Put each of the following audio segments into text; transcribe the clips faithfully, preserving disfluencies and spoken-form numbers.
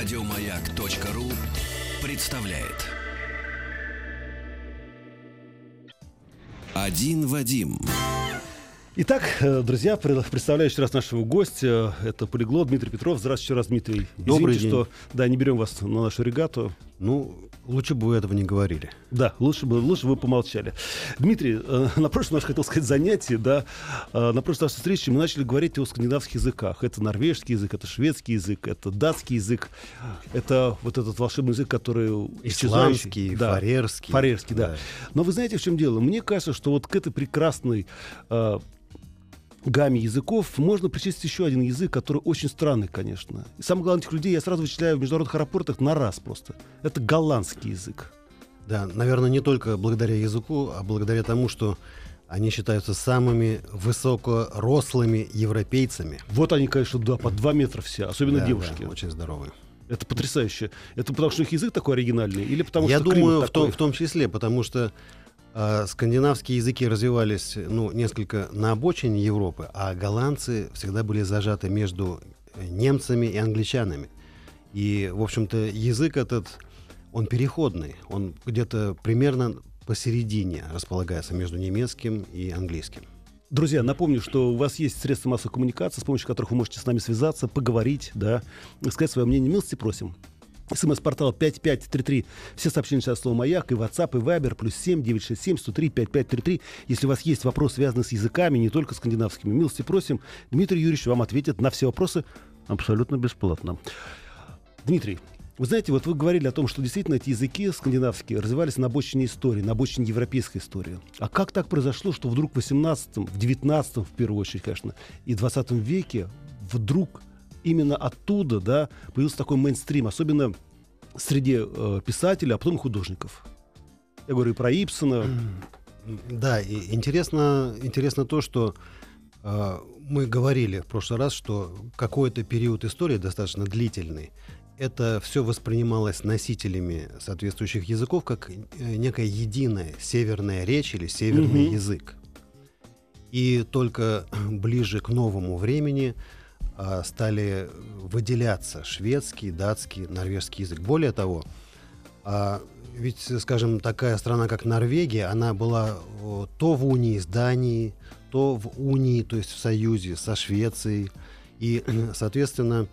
Радиомаяк.ру представляет. Один Вадим. Итак, друзья, представляю еще раз нашего гостя. Это полиглот Дмитрий Петров. Здравствуйте еще раз, Дмитрий. Добрый Извините, день. Что, да, не берем вас на нашу регату. Ну, лучше бы вы этого не говорили. Да, лучше бы лучше бы вы помолчали. Дмитрий, э, на прошлом наше, хотел сказать, занятие, да, э, на прошлой нашей встрече мы начали говорить о скандинавских языках. Это норвежский язык, это шведский язык, это датский язык, это вот этот волшебный язык, который исламский, да, фарерский. Фарерский, да. да. Но вы знаете, в чем дело? Мне кажется, что вот к этой прекрасной э, гамме языков можно причислить еще один язык, который очень странный, конечно. И самое главное, этих людей я сразу вычисляю в международных аэропортах на раз просто. Это голландский язык. Да, наверное, не только благодаря языку, а благодаря тому, что они считаются самыми высокорослыми европейцами. Вот они, конечно, да, по два метра все, особенно да, девушки. Да, очень здоровые. Это потрясающе. Это потому, что их язык такой оригинальный? Или потому, я что думаю, в том, в том числе, потому что А скандинавские языки развивались, ну, несколько на обочине Европы, а голландцы всегда были зажаты между немцами и англичанами. И, в общем-то, язык этот, он переходный, он где-то примерно посередине располагается между немецким и английским. Друзья, напомню, что у вас есть средства массовой коммуникации, с помощью которых вы можете с нами связаться, поговорить, да, сказать свое мнение. Милости просим. СМС-портал пять пять три три. Все сообщения сейчас слово «Маяк», и WhatsApp, и Viber, плюс семь девятьсот шестьдесят семь сто три пятьдесят пять тридцать три. Если у вас есть вопрос, связанный с языками, не только скандинавскими, милости просим. Дмитрий Юрьевич вам ответит на все вопросы абсолютно бесплатно. Дмитрий, вы знаете, вот вы говорили о том, что действительно эти языки скандинавские развивались на обочине истории, на обочине европейской истории. А как так произошло, что вдруг в восемнадцатом, в девятнадцатом, в первую очередь, конечно, и двадцатом веке вдруг именно оттуда, да, появился такой мейнстрим, особенно среди э, писателей, а потом художников. Я говорю и про Ибсена. Да, и интересно, интересно то, что э, мы говорили в прошлый раз, что какой-то период истории достаточно длительный. Это все воспринималось носителями соответствующих языков как некая единая северная речь или северный угу. язык. И только ближе к новому времени стали выделяться шведский, датский, норвежский язык. Более того, ведь, скажем, такая страна, как Норвегия, она была то в унии с Данией, то в унии, то есть в союзе со Швецией. И, соответственно,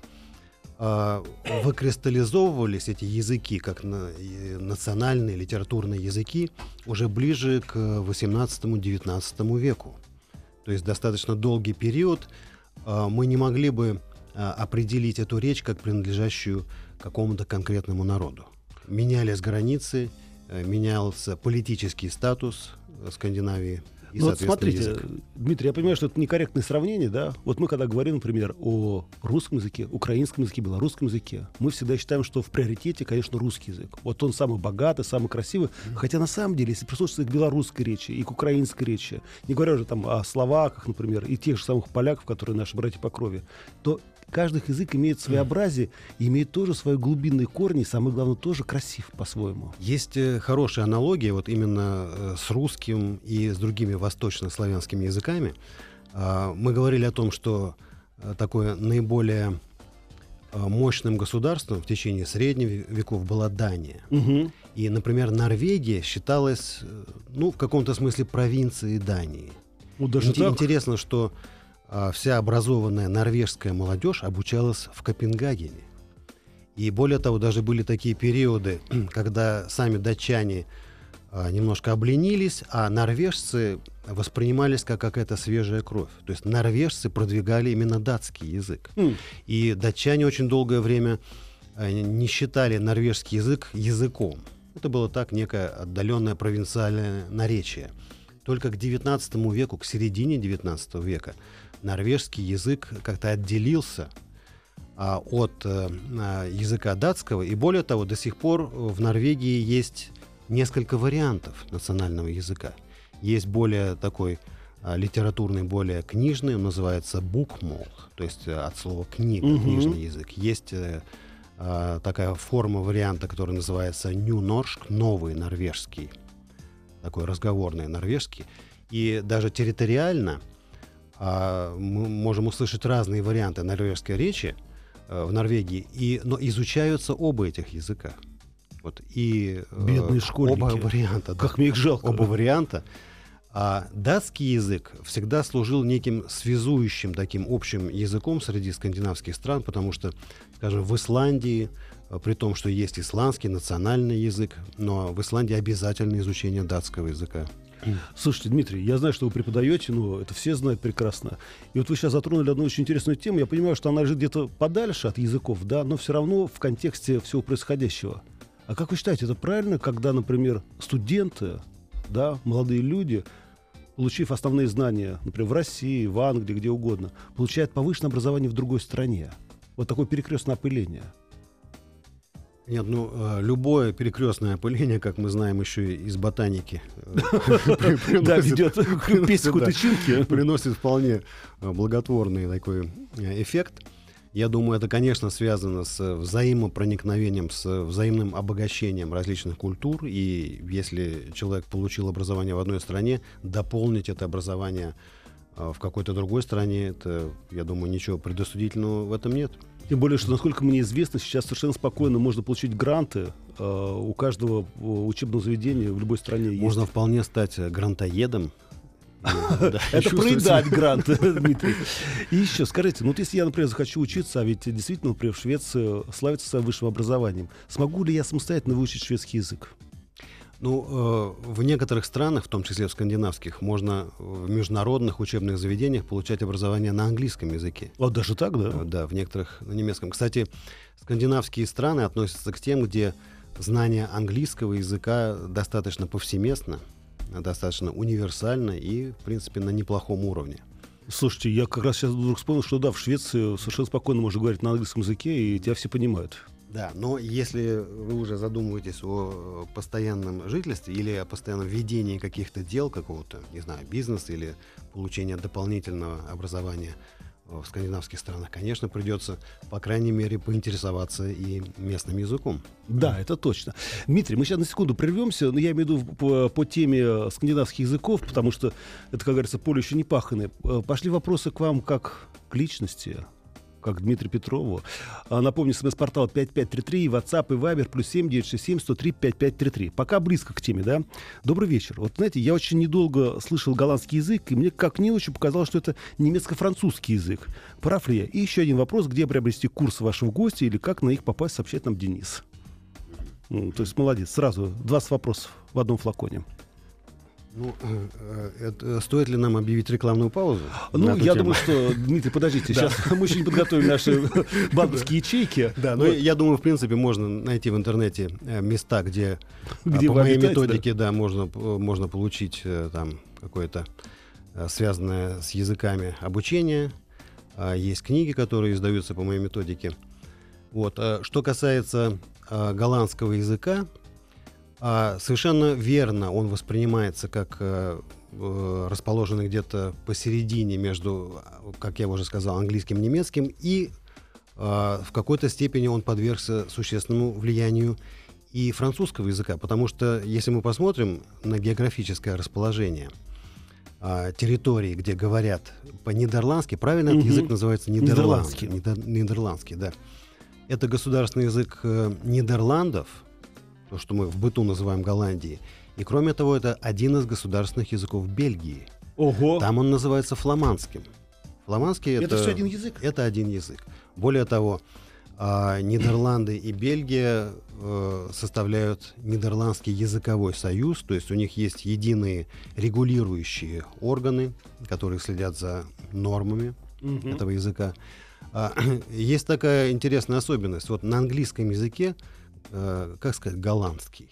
выкристаллизовывались эти языки как национальные литературные языки уже ближе к восемнадцатому-девятнадцатому веку. То есть достаточно долгий период. Мы не могли бы определить эту речь как принадлежащую какому-то конкретному народу. Менялись границы, менялся политический статус Скандинавии. И, ну, вот смотрите, язык. Дмитрий, я понимаю, что это некорректное сравнение, да? Вот мы когда говорим, например, о русском языке, украинском языке, белорусском языке, мы всегда считаем, что в приоритете, конечно, русский язык. Вот он самый богатый, самый красивый. Mm-hmm. Хотя на самом деле, если прислушаться к белорусской речи и к украинской речи, не говоря уже там о словаках, например, и тех же самых поляков, которые наши братья по крови, то каждый язык имеет своеобразие, mm. имеет тоже свои глубинные корни, и, самое главное, тоже красив по-своему. Есть хорошая аналогия вот именно с русским и с другими восточнославянскими языками. Мы говорили о том, что такое наиболее мощным государством в течение средних веков была Дания. Mm-hmm. И, например, Норвегия считалась, ну, в каком-то смысле провинцией Дании. Ну, даже Ин- интересно, что вся образованная норвежская молодежь обучалась в Копенгагене. И более того, даже были такие периоды, когда сами датчане немножко обленились, а норвежцы воспринимались как какая-то свежая кровь. То есть норвежцы продвигали именно датский язык. Mm. И датчане очень долгое время не считали норвежский язык языком. Это было так, некое отдаленное провинциальное наречие. Только к девятнадцатому веку, к середине девятнадцатого века, норвежский язык как-то отделился а, от а, языка датского. И более того, до сих пор в Норвегии есть несколько вариантов национального языка. Есть более такой а, литературный, более книжный, он называется букмол, то есть от слова книга, угу. книжный язык. Есть а, такая форма варианта, которая называется нюноршк, новый норвежский, такой разговорный норвежский. И даже территориально а, мы можем услышать разные варианты норвежской речи, в Норвегии, и, но изучаются оба этих языка. Вот, и бедные школьники. Оба варианта. Как мне их жалко. Оба варианта. А датский язык всегда служил неким связующим таким общим языком среди скандинавских стран, потому что, скажем, в Исландии, при том, что есть исландский национальный язык, но в Исландии обязательно изучение датского языка. Слушайте, Дмитрий, я знаю, что вы преподаете, но это все знают прекрасно. И вот вы сейчас затронули одну очень интересную тему. Я понимаю, что она лежит где-то подальше от языков, да, но все равно в контексте всего происходящего. А как вы считаете, это правильно, когда, например, студенты, да, молодые люди, получив основные знания, например, в России, в Англии, где угодно, получают повышенное образование в другой стране? Вот такое перекрестное опыление. Нет, ну, любое перекрестное опыление, как мы знаем еще из ботаники, приносит вполне благотворный такой эффект. Я думаю, это, конечно, связано с взаимопроникновением, с взаимным обогащением различных культур. И если человек получил образование в одной стране, дополнить это образование в какой-то другой стране, это, я думаю, ничего предосудительного в этом нет. Тем более, что, насколько мне известно, сейчас совершенно спокойно можно получить гранты э, у каждого учебного заведения в любой стране. Можно есть. Вполне стать грантоедом. Это проедать гранты, Дмитрий. И еще, скажите, ну если я, например, захочу учиться, а ведь действительно, например, в Швеции славится своим высшим образованием, смогу ли я самостоятельно выучить шведский язык? Ну, э, в некоторых странах, в том числе в скандинавских, можно в международных учебных заведениях получать образование на английском языке. А даже так, да? Э, да, в некоторых на немецком. Кстати, скандинавские страны относятся к тем, где знание английского языка достаточно повсеместно, достаточно универсально и, в принципе, на неплохом уровне. Слушайте, я как раз сейчас вдруг вспомнил, что да, в Швеции совершенно спокойно можно говорить на английском языке, и тебя все понимают. Да, но если вы уже задумываетесь о постоянном жительстве или о постоянном ведении каких-то дел, какого-то, не знаю, бизнеса или получения дополнительного образования в скандинавских странах, конечно, придется, по крайней мере, поинтересоваться и местным языком. Да, это точно. Дмитрий, мы сейчас на секунду прервемся, но я имею в виду по, по теме скандинавских языков, потому что это, как говорится, поле еще не паханое. Пошли вопросы к вам как к личности, как Дмитрию Петрову. Напомню, смс-портал пять пять три три, WhatsApp и Viber плюс семь девятьсот шестьдесят семь сто три пятьдесят пять тридцать три. Пока близко к теме, да? Добрый вечер. Вот, знаете, я очень недолго слышал голландский язык, и мне как не очень показалось, что это немецко-французский язык. Прав ли я? И еще один вопрос. Где приобрести курс вашего гостя или как на них попасть, сообщает нам Денис. Ну, то есть, молодец. Сразу двадцать вопросов в одном флаконе. Ну, это, стоит ли нам объявить рекламную паузу? Ну, я тему? думаю, что... Дмитрий, подождите, сейчас мы еще не подготовим наши банковские ячейки. Да, но я думаю, в принципе, можно найти в интернете места, где по моей методике можно получить какое-то связанное с языками обучение. Есть книги, которые издаются по моей методике. Что касается голландского языка, А, совершенно верно, он воспринимается как э, расположенный где-то посередине между, как я уже сказал, английским и немецким, и э, в какой-то степени он подвергся существенному влиянию и французского языка, потому что, если мы посмотрим на географическое расположение э, территории, где говорят по-нидерландски, правильно mm-hmm. этот язык называется нидерландский, нидерландский. нидерландский, да. Это государственный язык э, Нидерландов, то, что мы в быту называем Голландией. И, кроме того, это один из государственных языков Бельгии. Ого! Там он называется фламандским. Фламандский — это... Это все один язык? Это один язык. Более того, э, Нидерланды и Бельгия э, составляют Нидерландский языковой союз, то есть у них есть единые регулирующие органы, которые следят за нормами mm-hmm. этого языка. Э, есть такая интересная особенность. Вот на английском языке, как сказать, голландский.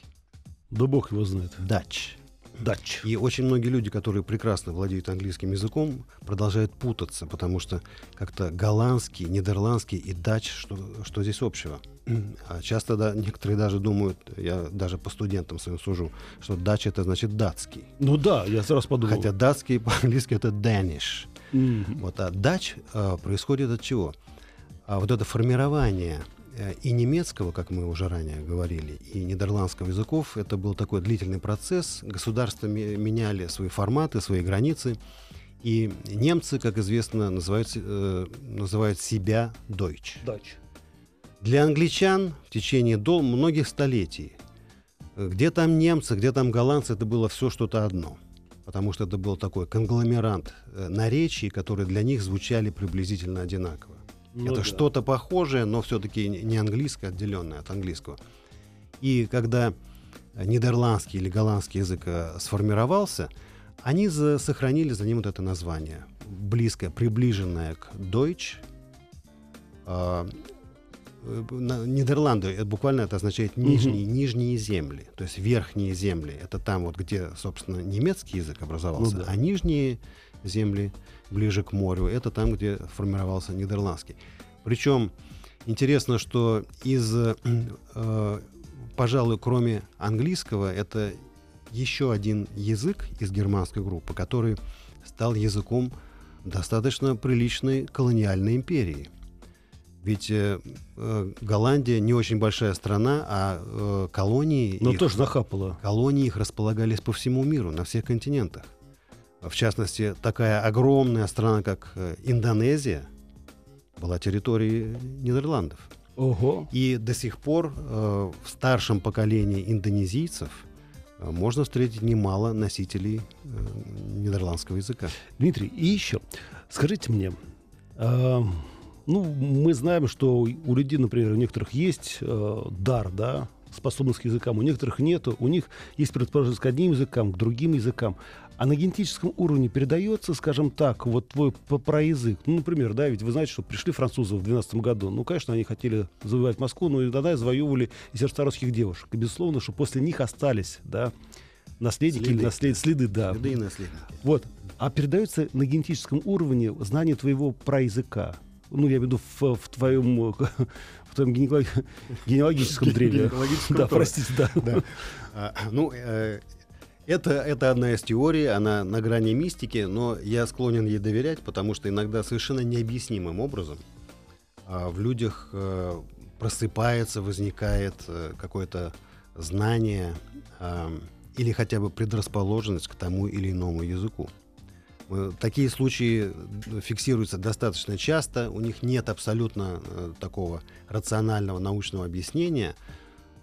Да бог его знает. Дач. Дач. И очень многие люди, которые прекрасно владеют английским языком, продолжают путаться, потому что как-то голландский, нидерландский и дач, что, что здесь общего? А часто да, некоторые даже думают, я даже по студентам своим сужу, что дач — это значит датский. Ну да, я сразу подумал. Хотя датский по-английски — это Danish. Mm-hmm. Вот, а дач а, происходит от чего? А вот это формирование и немецкого, как мы уже ранее говорили, и нидерландского языков, это был такой длительный процесс. Государства меняли свои форматы, свои границы. И немцы, как известно, называют, э, называют себя Deutsch. Deutsch. Для англичан в течение до многих столетий, где там немцы, где там голландцы, это было все что-то одно. Потому что это был такой конгломерант наречий, которые для них звучали приблизительно одинаково. Ну, это да. Что-то похожее, но все-таки не английское, отделенное от английского. И когда нидерландский или голландский язык сформировался, они за, сохранили за ним вот это название, близкое, приближенное к Deutsch. Э, Нидерланды, буквально это означает нижние, mm-hmm. нижние земли, то есть верхние земли. Это там, вот, где, собственно, немецкий язык образовался, ну, да. а нижние земли, ближе к морю, это там, где формировался нидерландский. Причем интересно, что из, э, пожалуй, кроме английского, это еще один язык из германской группы, который стал языком достаточно приличной колониальной империи. Ведь э, Голландия не очень большая страна, а э, колонии, но их, тоже захапала. Колонии их располагались по всему миру, на всех континентах. В частности, такая огромная страна, как Индонезия, была территорией Нидерландов. Ого. И до сих пор э, в старшем поколении индонезийцев можно встретить немало носителей э, нидерландского языка. Дмитрий, и еще, скажите мне... Э... Ну, мы знаем, что у людей, например, у некоторых есть э, дар, да, способность к языкам, у некоторых нет, у них есть предположение к одним языкам, к другим языкам. А на генетическом уровне передается, скажем так, вот твой проязык. Ну, например, да, ведь вы знаете, что пришли французы в двенадцатом году. Ну, конечно, они хотели завоевать Москву, но и тогда завоевывали и сердца русских девушек. И безусловно, что после них остались, да, наследники следы. или наслед... следы, да. Следы и наследники. Вот. А передается на генетическом уровне знание твоего проязыка. Ну, я веду в, в твоем, в твоем генеалог... генеалогическом древе. Да, простите, да. да. А, ну, э, это, это одна из теорий, она на грани мистики, но я склонен ей доверять, потому что иногда совершенно необъяснимым образом а, в людях а, просыпается, возникает а, какое-то знание а, или хотя бы предрасположенность к тому или иному языку. Такие случаи фиксируются достаточно часто, у них нет абсолютно такого рационального научного объяснения,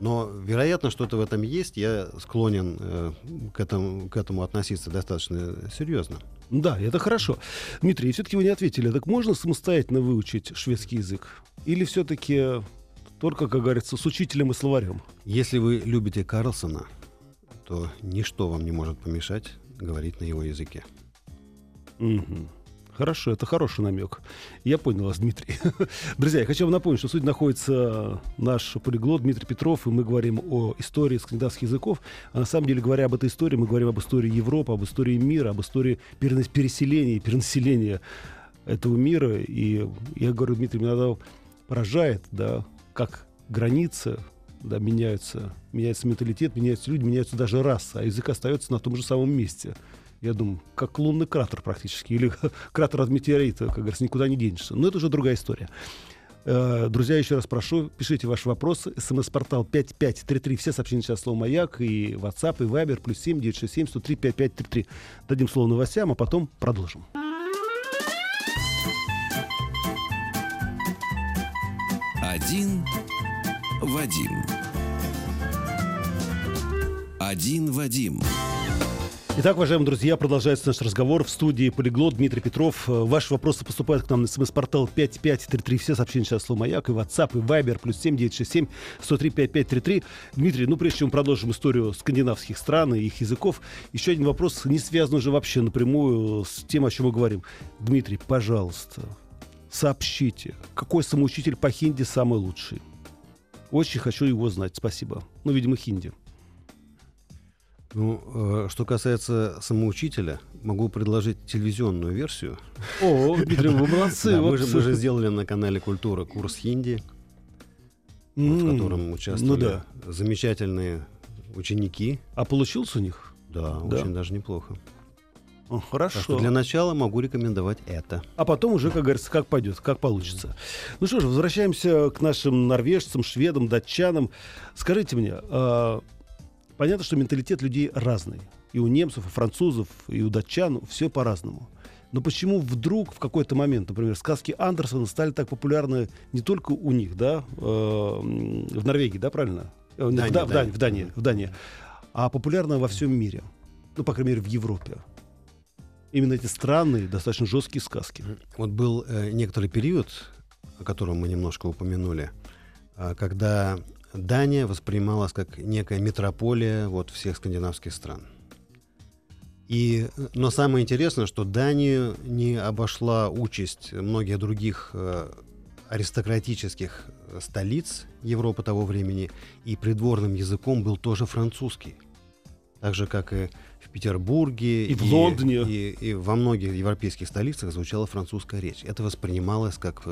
но, вероятно, что-то в этом есть, я склонен э, к, этому, к этому относиться достаточно серьезно. Да, это хорошо. Дмитрий, все-таки вы не ответили, так можно самостоятельно выучить шведский язык? Или все-таки только, как говорится, с учителем и словарем? Если вы любите Карлсона, то ничто вам не может помешать говорить на его языке. Угу. Хорошо, это хороший намек. Я понял вас, Дмитрий. Друзья, я хочу вам напомнить, что в студии находится наш полиглот Дмитрий Петров, и мы говорим о истории скандинавских языков. А на самом деле, говоря об этой истории, мы говорим об истории Европы, об истории мира, об истории переселения и перенаселения этого мира. И я говорю, Дмитрий, меня иногда поражает, да, как границы, да, меняются, меняется менталитет, меняются люди, меняются даже расы, а язык остается на том же самом месте. Я думаю, как лунный кратер практически, или кратер от метеорита, как говорится, никуда не денешься. Но это уже другая история. Друзья, еще раз прошу, пишите ваши вопросы. СМС-портал пять пять три три. Все сообщения сейчас слово «Маяк», и WhatsApp, и Viber, плюс семь девятьсот шестьдесят семь сто три пятьдесят пять тридцать три. Дадим слово новостям, а потом продолжим. Один Вадим. Один Вадим. Итак, уважаемые друзья, продолжается наш разговор. В студии полиглот Дмитрий Петров. Ваши вопросы поступают к нам на смс-портал пять пять три три. Все сообщения сейчас слово «Маяк», и WhatsApp, и Viber, плюс семь девятьсот шестьдесят семь сто три пятьдесят пять тридцать три. Дмитрий, ну прежде чем мы продолжим историю скандинавских стран и их языков, еще один вопрос, не связан уже вообще напрямую с тем, о чем мы говорим. Дмитрий, пожалуйста, сообщите, какой самоучитель по хинди самый лучший? Очень хочу его знать, спасибо. Ну, видимо, хинди. Ну, э, что касается самоучителя, могу предложить телевизионную версию. О, Дмитрий, вы молодцы. Мы же сделали на канале «Культура» курс хинди, в котором участвовали замечательные ученики. А получился у них? Да, очень даже неплохо. Хорошо. Так что для начала могу рекомендовать это. А потом уже, как говорится, как пойдет, как получится. Ну что ж, возвращаемся к нашим норвежцам, шведам, датчанам. Скажите мне... Понятно, что менталитет людей разный. И у немцев, и у французов, и у датчан все по-разному. Но почему вдруг в какой-то момент, например, сказки Андерсена стали так популярны не только у них, да, э, в Норвегии, да, правильно? Дания, в, да, в, Дания, в, Дании, в Дании, а популярны во всем мире, ну, по крайней мере, в Европе. Именно эти странные, достаточно жесткие сказки. Вот был э, некоторый период, о котором мы немножко упомянули, э, когда Дания воспринималась как некая метрополия вот, всех скандинавских стран. И, но самое интересное, что Данию не обошла участь многих других э, аристократических столиц Европы того времени, и придворным языком был тоже французский. Так же, как и в Петербурге, и, и в Лондоне, и, и во многих европейских столицах звучала французская речь. Это воспринималось как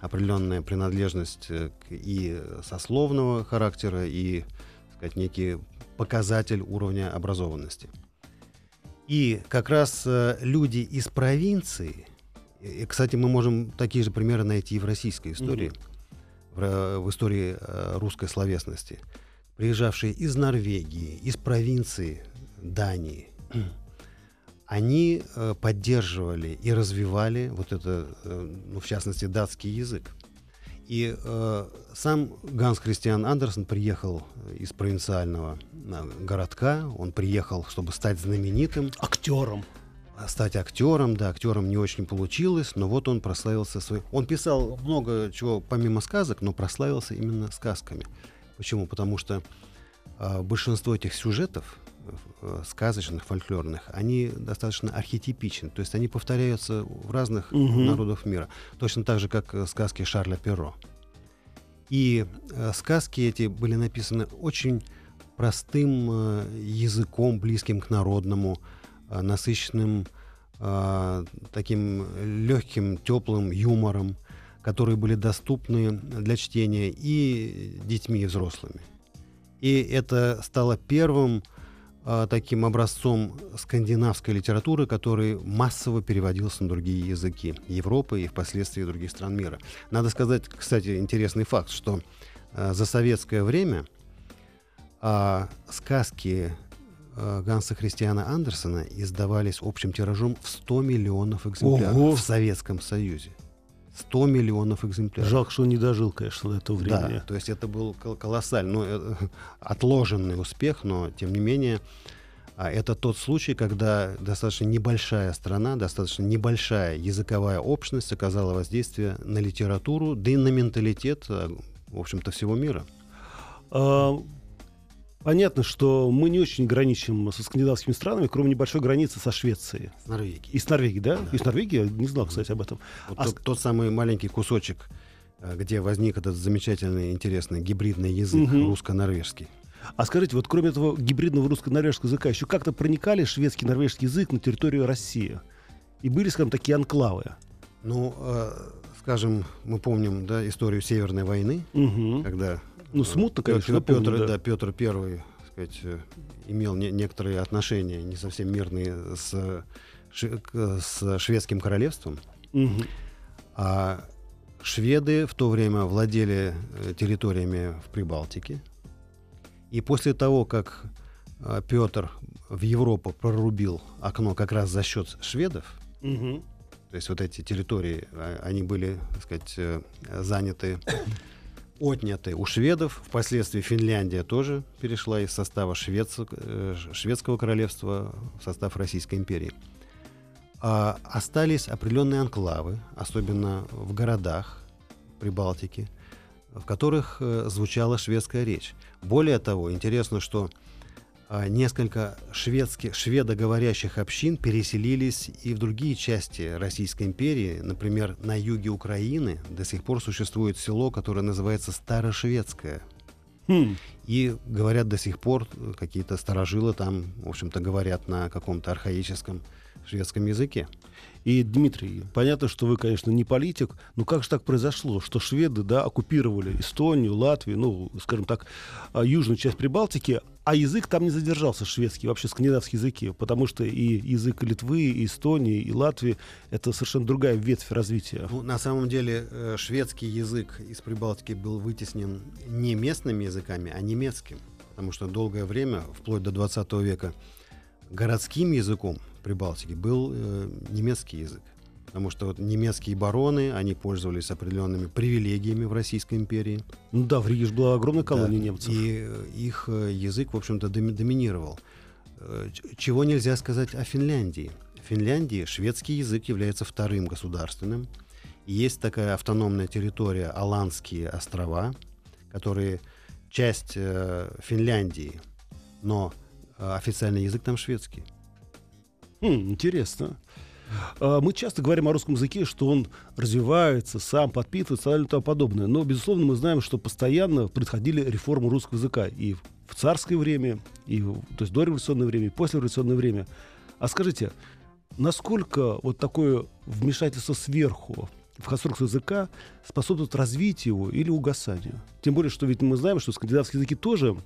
определенная принадлежность и сословного характера, и, так сказать, некий показатель уровня образованности. И как раз люди из провинции, и, кстати, мы можем такие же примеры найти и в российской истории, mm-hmm. в, в истории русской словесности, приезжавшие из Норвегии, из провинции Дании, они э, поддерживали и развивали вот это, э, ну, в частности, датский язык. И э, сам Ганс Христиан Андерсен приехал из провинциального э, городка, он приехал, чтобы стать знаменитым. Актером. Стать актером, да, актером не очень получилось, но вот он прославился свой... Он писал много чего помимо сказок, но прославился именно сказками. Почему? Потому что э, большинство этих сюжетов э, сказочных, фольклорных, они достаточно архетипичны. То есть они повторяются в разных угу. народах мира. Точно так же, как э, сказки Шарля Перро. И э, сказки эти были написаны очень простым э, языком, близким к народному, э, насыщенным э, таким легким, теплым юмором, которые были доступны для чтения и детьми, и взрослыми. И это стало первым э, таким образцом скандинавской литературы, который массово переводился на другие языки Европы и впоследствии других стран мира. Надо сказать, кстати, интересный факт, что э, за советское время э, сказки э, Ганса Христиана Андерсена издавались общим тиражом в сто миллионов экземпляров. Ого! В Советском Союзе. сто миллионов экземпляров. Жалко, что он не дожил, конечно, до этого времени. Да, то есть это был колоссальный, ну, отложенный успех, но, тем не менее, это тот случай, когда достаточно небольшая страна, достаточно небольшая языковая общность оказала воздействие на литературу, да и на менталитет, в общем-то, всего мира. А... Понятно, что мы не очень граничим со скандинавскими странами, кроме небольшой границы со Швецией. С Норвегией. И с Норвегией, да? да. И с Норвегией, я не знал, кстати, об этом. Вот а... тот, тот самый маленький кусочек, где возник этот замечательный, интересный гибридный язык угу. русско-норвежский. А скажите, вот кроме этого гибридного русско-норвежского языка, еще как-то проникали шведский и норвежский язык на территорию России? И были, скажем, такие анклавы? Ну, э, скажем, мы помним, да, историю Северной войны, угу. когда... Ну, смутно, конечно, Петр, помню, да. Да, Петр Первый, так сказать, имел не, некоторые отношения, не совсем мирные, с, с шведским королевством. Угу. А шведы в то время владели территориями в Прибалтике. И после того, как Петр в Европу прорубил окно как раз за счет шведов, угу. то есть вот эти территории, они были, так сказать, заняты... отняты у шведов. Впоследствии Финляндия тоже перешла из состава Швеци... шведского королевства в состав Российской империи. А остались определенные анклавы, особенно в городах Прибалтики, в которых звучала шведская речь. Более того, интересно, что несколько шведских, шведоговорящих общин переселились и в другие части Российской империи. Например, на юге Украины до сих пор существует село, которое называется Старошведское. Хм. И говорят до сих пор, какие-то старожилы там, в общем-то, говорят на каком-то архаическом шведском языке. И, Дмитрий, понятно, что вы, конечно, не политик, но как же так произошло, что шведы, да, оккупировали Эстонию, Латвию, ну, скажем так, южную часть Прибалтики, а язык там не задержался, шведский, вообще скандинавские языки, потому что и язык Литвы, и Эстонии, и Латвии — это совершенно другая ветвь развития. Ну, на самом деле шведский язык из Прибалтики был вытеснен не местными языками, а немецким, потому что долгое время, вплоть до двадцатого века, городским языком Прибалтике был э, немецкий язык. Потому что вот немецкие бароны, они пользовались определенными привилегиями в Российской империи. Ну да, в Риге же была огромная колония да, немцев. И их язык, в общем-то, доминировал. Чего нельзя сказать о Финляндии. В Финляндии шведский язык является вторым государственным. Есть такая автономная территория Аландские острова, которые часть э, Финляндии, но официальный язык там шведский. Хм, интересно. Мы часто говорим о русском языке, что он развивается, сам подпитывается и тому подобное. Но, безусловно, мы знаем, что постоянно происходили реформы русского языка и в царское время, и, то есть дореволюционное время, и послереволюционное время. А скажите, насколько вот такое вмешательство сверху в конструкцию языка способствует развитию его или угасанию? Тем более, что ведь мы знаем, что скандинавские языки тоже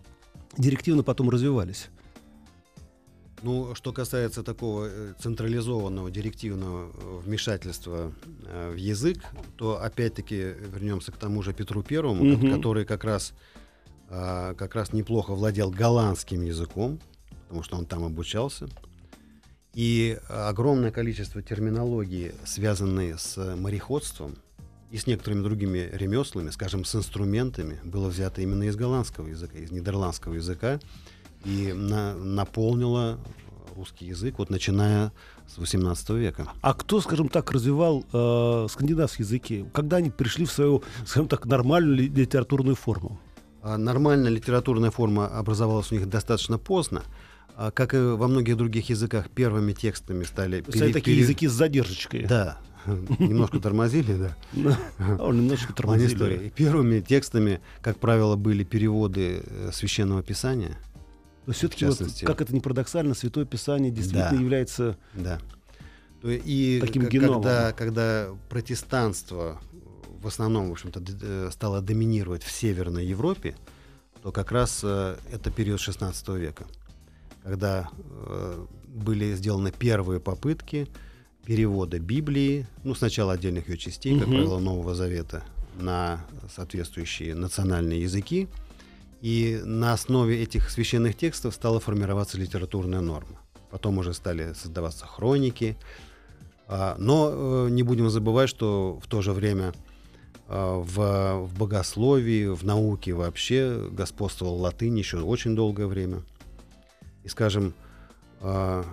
директивно потом развивались. Ну, что касается такого централизованного директивного вмешательства э, в язык, то опять-таки вернемся к тому же Петру Первому, mm-hmm. который как раз, э, как раз неплохо владел голландским языком, потому что он там обучался. И огромное количество терминологии, связанной с мореходством и с некоторыми другими ремеслами, скажем, с инструментами, было взято именно из голландского языка, из нидерландского языка. И на, наполнила русский язык, вот начиная с восемнадцатого века. А кто, скажем так, развивал э, скандинавские языки? Когда они пришли в свою, скажем так, нормальную литературную форму? А, нормальная литературная форма образовалась у них достаточно поздно. А, как и во многих других языках, первыми текстами стали... Стали пере... такие пере... языки с задержечкой. Да. Немножко тормозили, да. Немножко тормозили. Первыми текстами, как правило, были переводы Священного Писания. Но все-таки, вот, как это ни парадоксально, Святое Писание действительно да, является да. И таким к- геномом. Когда, когда протестанство в основном, в общем-то, стало доминировать в Северной Европе, то как раз э, это период шестнадцатого века, когда э, были сделаны первые попытки перевода Библии, ну, сначала отдельных ее частей, угу. как правило, Нового Завета, на соответствующие национальные языки. И на основе этих священных текстов стала формироваться литературная норма. Потом уже стали создаваться хроники. Но не будем забывать, что в то же время в богословии, в науке вообще господствовала латынь еще очень долгое время. И, скажем, одно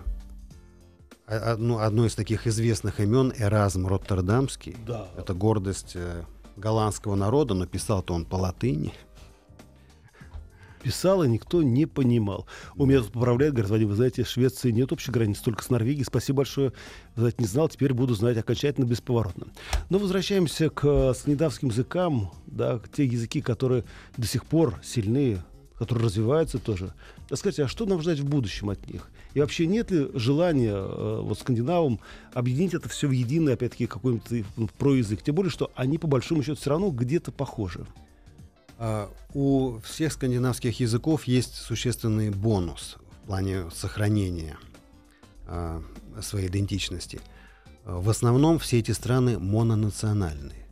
из таких известных имен — Эразм Роттердамский. Да. Это гордость голландского народа, но писал-то он по-латыни. Писал, и никто не понимал. У меня тут поправляют, говорят, Вадим, вы знаете, Швеции нет общей границы, только с Норвегией. Спасибо большое, знаете, не знал, теперь буду знать окончательно, бесповоротно. Но возвращаемся к скандинавским языкам, да, те языки, которые до сих пор сильны, которые развиваются тоже. А скажите, а что нам ждать в будущем от них? И вообще нет ли желания вот, скандинавам объединить это все в единый, опять-таки, какой-нибудь проязык? Тем более, что они, по большому счету, все равно где-то похожи. Uh, у всех скандинавских языков есть существенный бонус в плане сохранения uh, своей идентичности. Uh, в основном все эти страны мононациональные.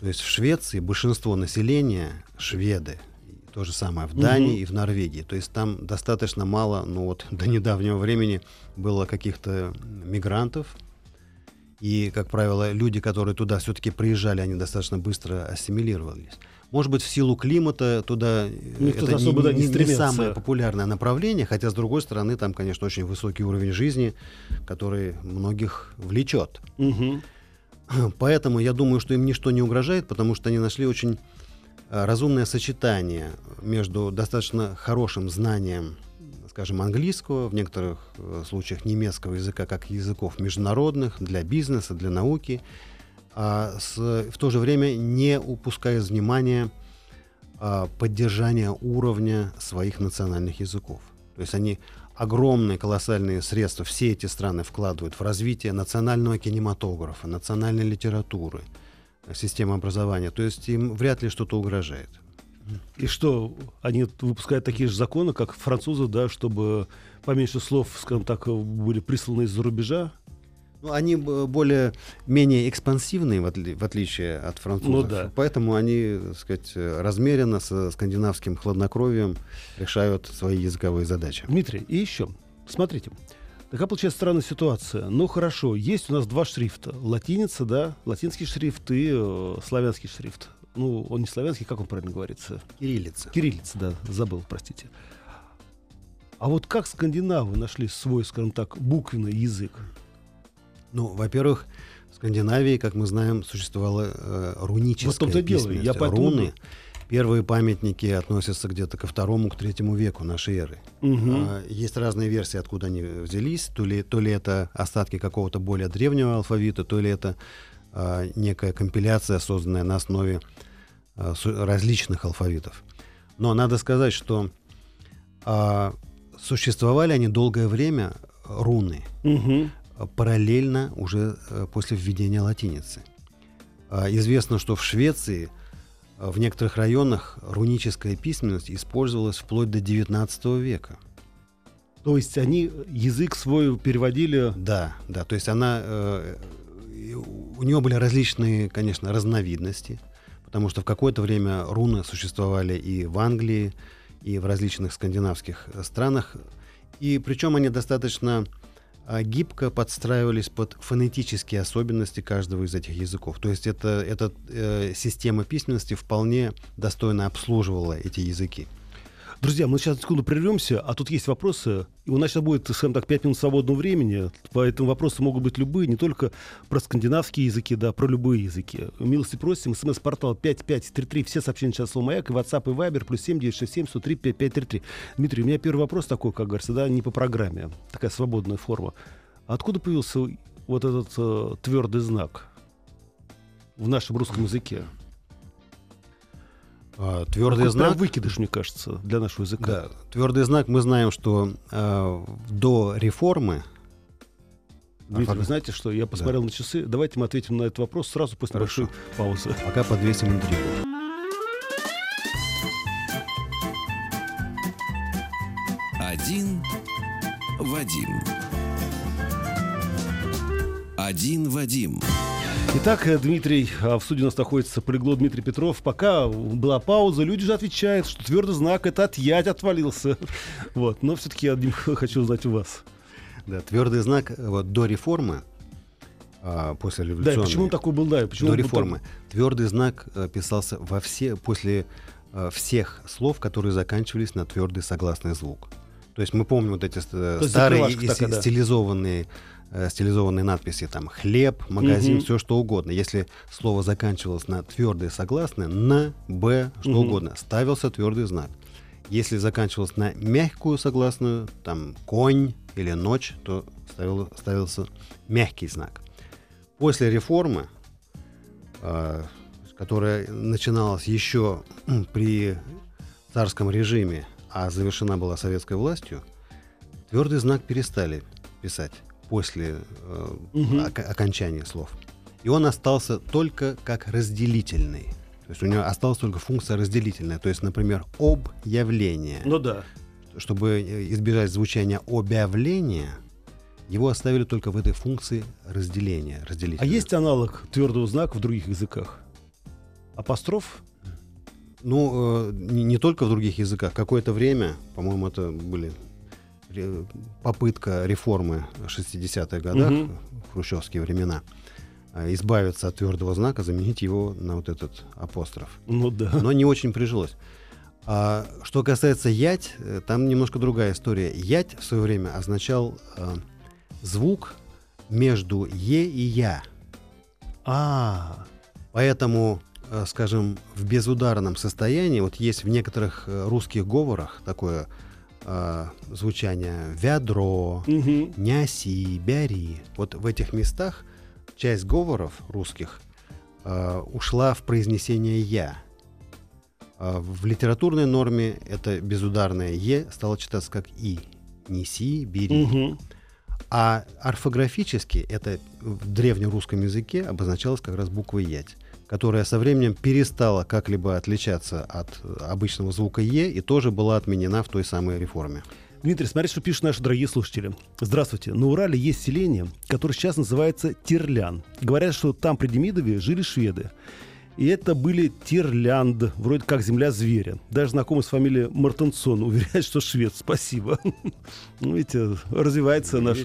То есть в Швеции большинство населения шведы. То же самое в Дании mm-hmm. и в Норвегии. То есть там достаточно мало, ну вот до недавнего времени было каких-то мигрантов. И, как правило, люди, которые туда все-таки приезжали, они достаточно быстро ассимилировались. Может быть, в силу климата туда Никто это особо, не, да, не, не самое популярное направление, хотя, с другой стороны, там, конечно, очень высокий уровень жизни, который многих влечет. Угу. Поэтому я думаю, что им ничто не угрожает, потому что они нашли очень разумное сочетание между достаточно хорошим знанием, скажем, английского, в некоторых случаях немецкого языка, как языков международных, для бизнеса, для науки, а с, в то же время не упуская из внимания а, поддержания уровня своих национальных языков. То есть они огромные, колоссальные средства, все эти страны вкладывают в развитие национального кинематографа, национальной литературы, системы образования. То есть им вряд ли что-то угрожает. И что, они выпускают такие же законы, как французы, да, чтобы поменьше слов, скажем так, были присланы из-за рубежа? Ну, они более-менее экспансивные, в, отли- в отличие от французов. Ну, да. Поэтому они, так сказать, размеренно, со скандинавским хладнокровием решают свои языковые задачи. Дмитрий, и еще, смотрите, Такая получается странная ситуация. Ну хорошо, есть у нас два шрифта. Латиница, да, латинский шрифт и э, славянский шрифт. Ну, он не славянский, как он правильно говорится? Кириллица. Кириллица, да, забыл, простите. А вот как скандинавы нашли свой, скажем так, буквенный язык? Ну, во-первых, в Скандинавии, как мы знаем, существовала э, руническая вот том-то дело, письменность. Я поэтому... Руны. Первые памятники относятся где-то ко второму, к третьему веку нашей эры. Угу. Есть разные версии, откуда они взялись. То ли, то ли это остатки какого-то более древнего алфавита, то ли это а, некая компиляция, созданная на основе а, с, различных алфавитов. Но надо сказать, что а, существовали они долгое время, руны, угу. параллельно уже а, после введения латиницы. А, известно, что в Швеции в некоторых районах руническая письменность использовалась вплоть до девятнадцатого века. То есть они язык свой переводили... Да, да. То есть она, э, у нее были различные, конечно, разновидности, потому что в какое-то время руны существовали и в Англии, и в различных скандинавских странах. И причем они достаточно гибко подстраивались под фонетические особенности каждого из этих языков. То есть эта это, э, система письменности вполне достойно обслуживала эти языки. Друзья, мы сейчас секунду прервемся, а тут есть вопросы. И у нас сейчас будет, скажем так, пять минут свободного времени, поэтому вопросы могут быть любые, не только про скандинавские языки, да, про любые языки. Милости просим, смс-портал пять пять три три, все сообщения сейчас слово «Маяк», и WhatsApp, и Viber, плюс семь девятьсот шестьдесят семь сто три пятьдесят пять тридцать три. Дмитрий, у меня первый вопрос такой, как говорится, да, не по программе, такая свободная форма. Откуда появился вот этот э, твердый знак в нашем русском языке? Твердый Какой знак выкидыш, мне кажется, для нашего языка. Да, твердый знак. Мы знаем, что э, до реформы. Дмитрий, а, вы знаете, что я посмотрел да. на часы. Давайте мы ответим на этот вопрос сразу после Хорошо. Большой паузы. Пока подвесим интригу. Один Вадим. Один Вадим. Итак, Дмитрий, в студии у нас находится полиглот Дмитрий Петров. Пока была пауза, люди же отвечают, что твердый знак — это от ядь отвалился. Вот. Но все-таки я хочу узнать у вас. Да, твердый знак вот, до реформы, а, после революционной... Да, почему он такой был, да? Почему до реформы. Был... Твердый знак писался во все, после а, всех слов, которые заканчивались на твердый согласный звук. То есть мы помним вот эти То старые и такая, стилизованные... стилизованные надписи, там, хлеб, магазин, угу. все что угодно. Если слово заканчивалось на твердые согласные, на, б, что угу. угодно, ставился твердый знак. Если заканчивалось на мягкую согласную, там, конь или ночь, то ставил, ставился мягкий знак. После реформы, э, которая начиналась еще при царском режиме, а завершена была советской властью, твердый знак перестали писать. После э, угу. о- окончания слов. И он остался только как разделительный. То есть у него осталась только функция разделительная. То есть, например, объявление. Ну да. Чтобы избежать звучания объявления, его оставили только в этой функции разделения. А есть аналог твердого знака в других языках? Апостроф? Ну, э, не, не только в других языках. Какое-то время, по-моему, это были... попытка реформы в шестидесятых годах, угу. в хрущевские времена, избавиться от твердого знака, заменить его на вот этот апостроф. Ну да. Но не очень прижилось. А, что касается ядь, там немножко другая история. Ядь в свое время означал а, звук между е и я. А. Поэтому, скажем, в безударном состоянии, вот есть в некоторых русских говорах такое звучание «вядро», угу. «няси», «бяри». Вот в этих местах часть говоров русских э, ушла в произнесение «я». Э, в литературной норме это безударное «е» стало читаться как «и». «Неси», «бери». Угу. А орфографически это в древнерусском языке обозначалось как раз буквой «ять», которая со временем перестала как-либо отличаться от обычного звука «е» и тоже была отменена в той самой реформе. Дмитрий, смотри, что пишут наши дорогие слушатели. Здравствуйте. На Урале есть селение, которое сейчас называется Терлян. Говорят, что там при Демидове жили шведы. И это были Тирлянд, вроде как земля зверя. Даже знакомый с фамилией Мартенсон уверяет, что швед. Спасибо. Ну, видите, развивается наш...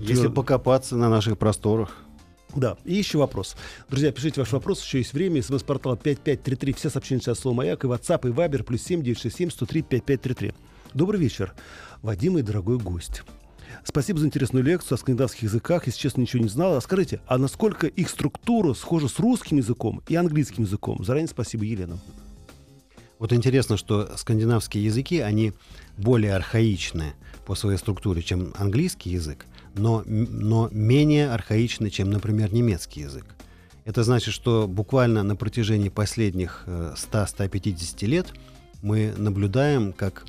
Если покопаться на наших просторах. Да, и еще вопрос. Друзья, пишите ваш вопрос, еще есть время. СМС-портал пять пять три три, все сообщения сейчас слово «Маяк», и WhatsApp, и Viber, плюс семь девятьсот шестьдесят семь сто три пятьдесят пять тридцать три. Добрый вечер, Вадим и дорогой гость. Спасибо за интересную лекцию о скандинавских языках, если честно, ничего не знала. А скажите, а насколько их структура схожа с русским языком и английским языком? Заранее спасибо, Елена. Вот интересно, что скандинавские языки, они более архаичны по своей структуре, чем английский язык, но, но менее архаичны, чем, например, немецкий язык. Это значит, что буквально на протяжении последних ста — ста пятидесяти лет мы наблюдаем, как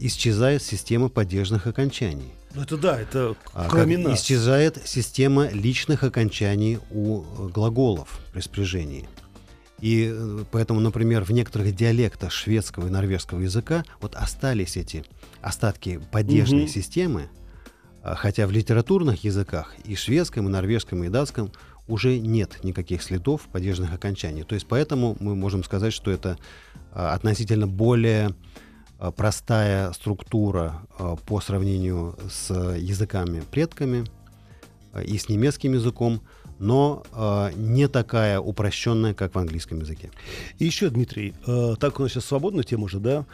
исчезает система падежных окончаний. Ну это да, это кроме нас. Исчезает система личных окончаний у глаголов при спряжении. И поэтому, например, в некоторых диалектах шведского и норвежского языка вот остались эти остатки падежной угу. системы, хотя в литературных языках и шведском, и норвежском, и датском уже нет никаких следов падежных окончаний. То есть поэтому мы можем сказать, что это относительно более простая структура по сравнению с языками-предками и с немецким языком, но э, не такая упрощенная, как в английском языке. И еще, Дмитрий, э, так у нас сейчас свободная тема уже, да?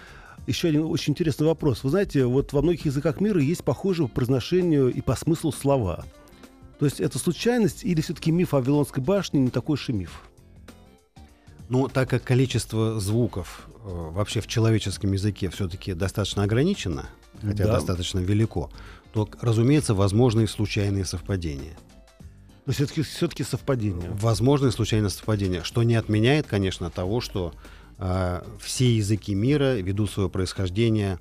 Еще один очень интересный вопрос. Вы знаете, вот во многих языках мира есть похожие по произношению и по смыслу слова. То есть это случайность или все-таки миф о Вавилонской башне не такой уж и миф? Ну, так как количество звуков э, вообще в человеческом языке все-таки достаточно ограничено, хотя да. достаточно велико, то, разумеется, возможны случайные совпадения. Но все-таки, все-таки совпадение. Возможно, случайное совпадение, что не отменяет, конечно, того, что э, все языки мира ведут свое происхождение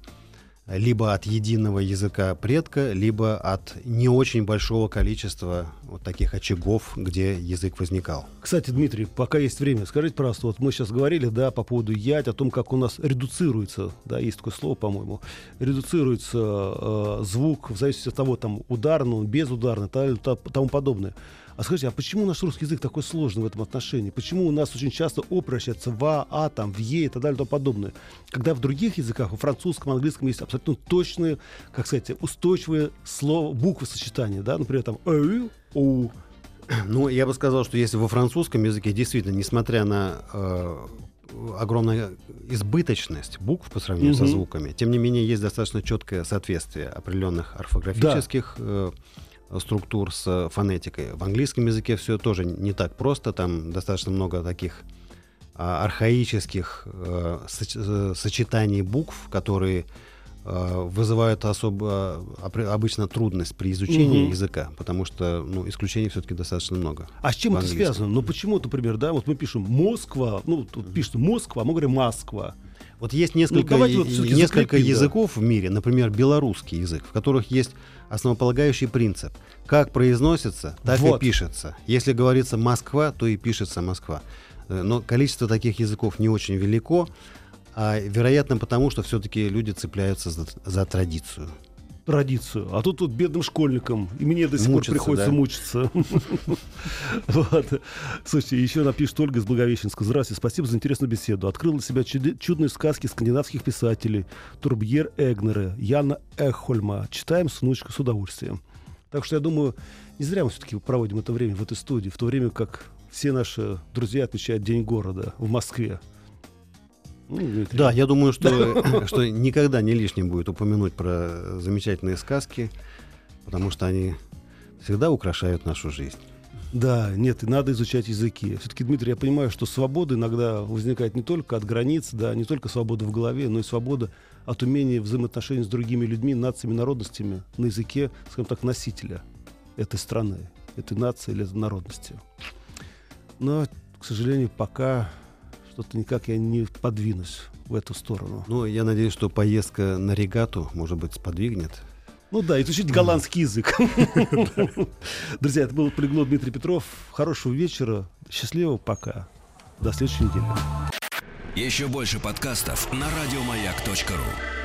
либо от единого языка предка, либо от не очень большого количества вот таких очагов, где язык возникал. Кстати, Дмитрий, пока есть время, скажите, пожалуйста, вот мы сейчас говорили, да, по поводу ядь, о том, как у нас редуцируется, да, есть такое слово, по-моему, редуцируется э, звук в зависимости от того, там, ударный, безударный, тому подобное. А скажите, а почему наш русский язык такой сложный в этом отношении? Почему у нас очень часто «о» превращается в «а», «а», там, в «е» и так далее и тому подобное? Когда в других языках, во французском, английском есть абсолютно точные, как сказать, устойчивые слова, буквы сочетания, да? Например, там «эй», «оу». Ну, я бы сказал, что если во французском языке действительно, несмотря на э, огромную избыточность букв по сравнению mm-hmm. со звуками, тем не менее есть достаточно четкое соответствие определенных орфографических... Да. Э, структур с фонетикой. В английском языке все тоже не так просто, там достаточно много таких а, архаических а, соч- сочетаний букв, которые а, вызывают особо, а, обычно трудность при изучении угу. языка, потому что ну, исключений все-таки достаточно много. А с чем это связано? Ну почему, например, да, вот мы пишем Москва, ну тут пишут Москва, а мы говорим Москва. Вот есть несколько, ну, вот несколько закрепим, языков да. в мире, например, белорусский язык, в которых есть основополагающий принцип. Как произносится, так вот. и пишется. Если говорится «Москва», то и пишется «Москва». Но количество таких языков не очень велико, а, вероятно, потому что все-таки люди цепляются за, за традицию. Традицию. А тут вот бедным школьникам. И мне до сих мучиться, пор приходится да? мучиться. Слушайте, еще напишет Ольга из Благовещенска. Здравствуйте, спасибо за интересную беседу. Открыл для себя чудные сказки скандинавских писателей Турбьер Эгнере, Яна Эхольма. Читаем с внучкой с удовольствием. Так что я думаю, не зря мы все-таки проводим это время в этой студии, в то время как все наши друзья отмечают День города в Москве. Да, я думаю, что, что никогда не лишним будет упомянуть про замечательные сказки, потому что они всегда украшают нашу жизнь. Да, нет, и надо изучать языки. Все-таки, Дмитрий, я понимаю, что свобода иногда возникает не только от границ, да, не только свобода в голове, но и свобода от умения взаимоотношений с другими людьми, нациями, народностями на языке, скажем так, носителя этой страны, этой нации или этой народности. Но, к сожалению, пока... что-то никак я не подвинусь в эту сторону. Ну, я надеюсь, что поездка на регату, может быть, сподвигнет. Ну да, изучить голландский язык. Друзья, это был Полиглот Дмитрий Петров. Хорошего вечера, счастливого, пока. До следующей недели. Еще больше подкастов на радиомаяк точка ру.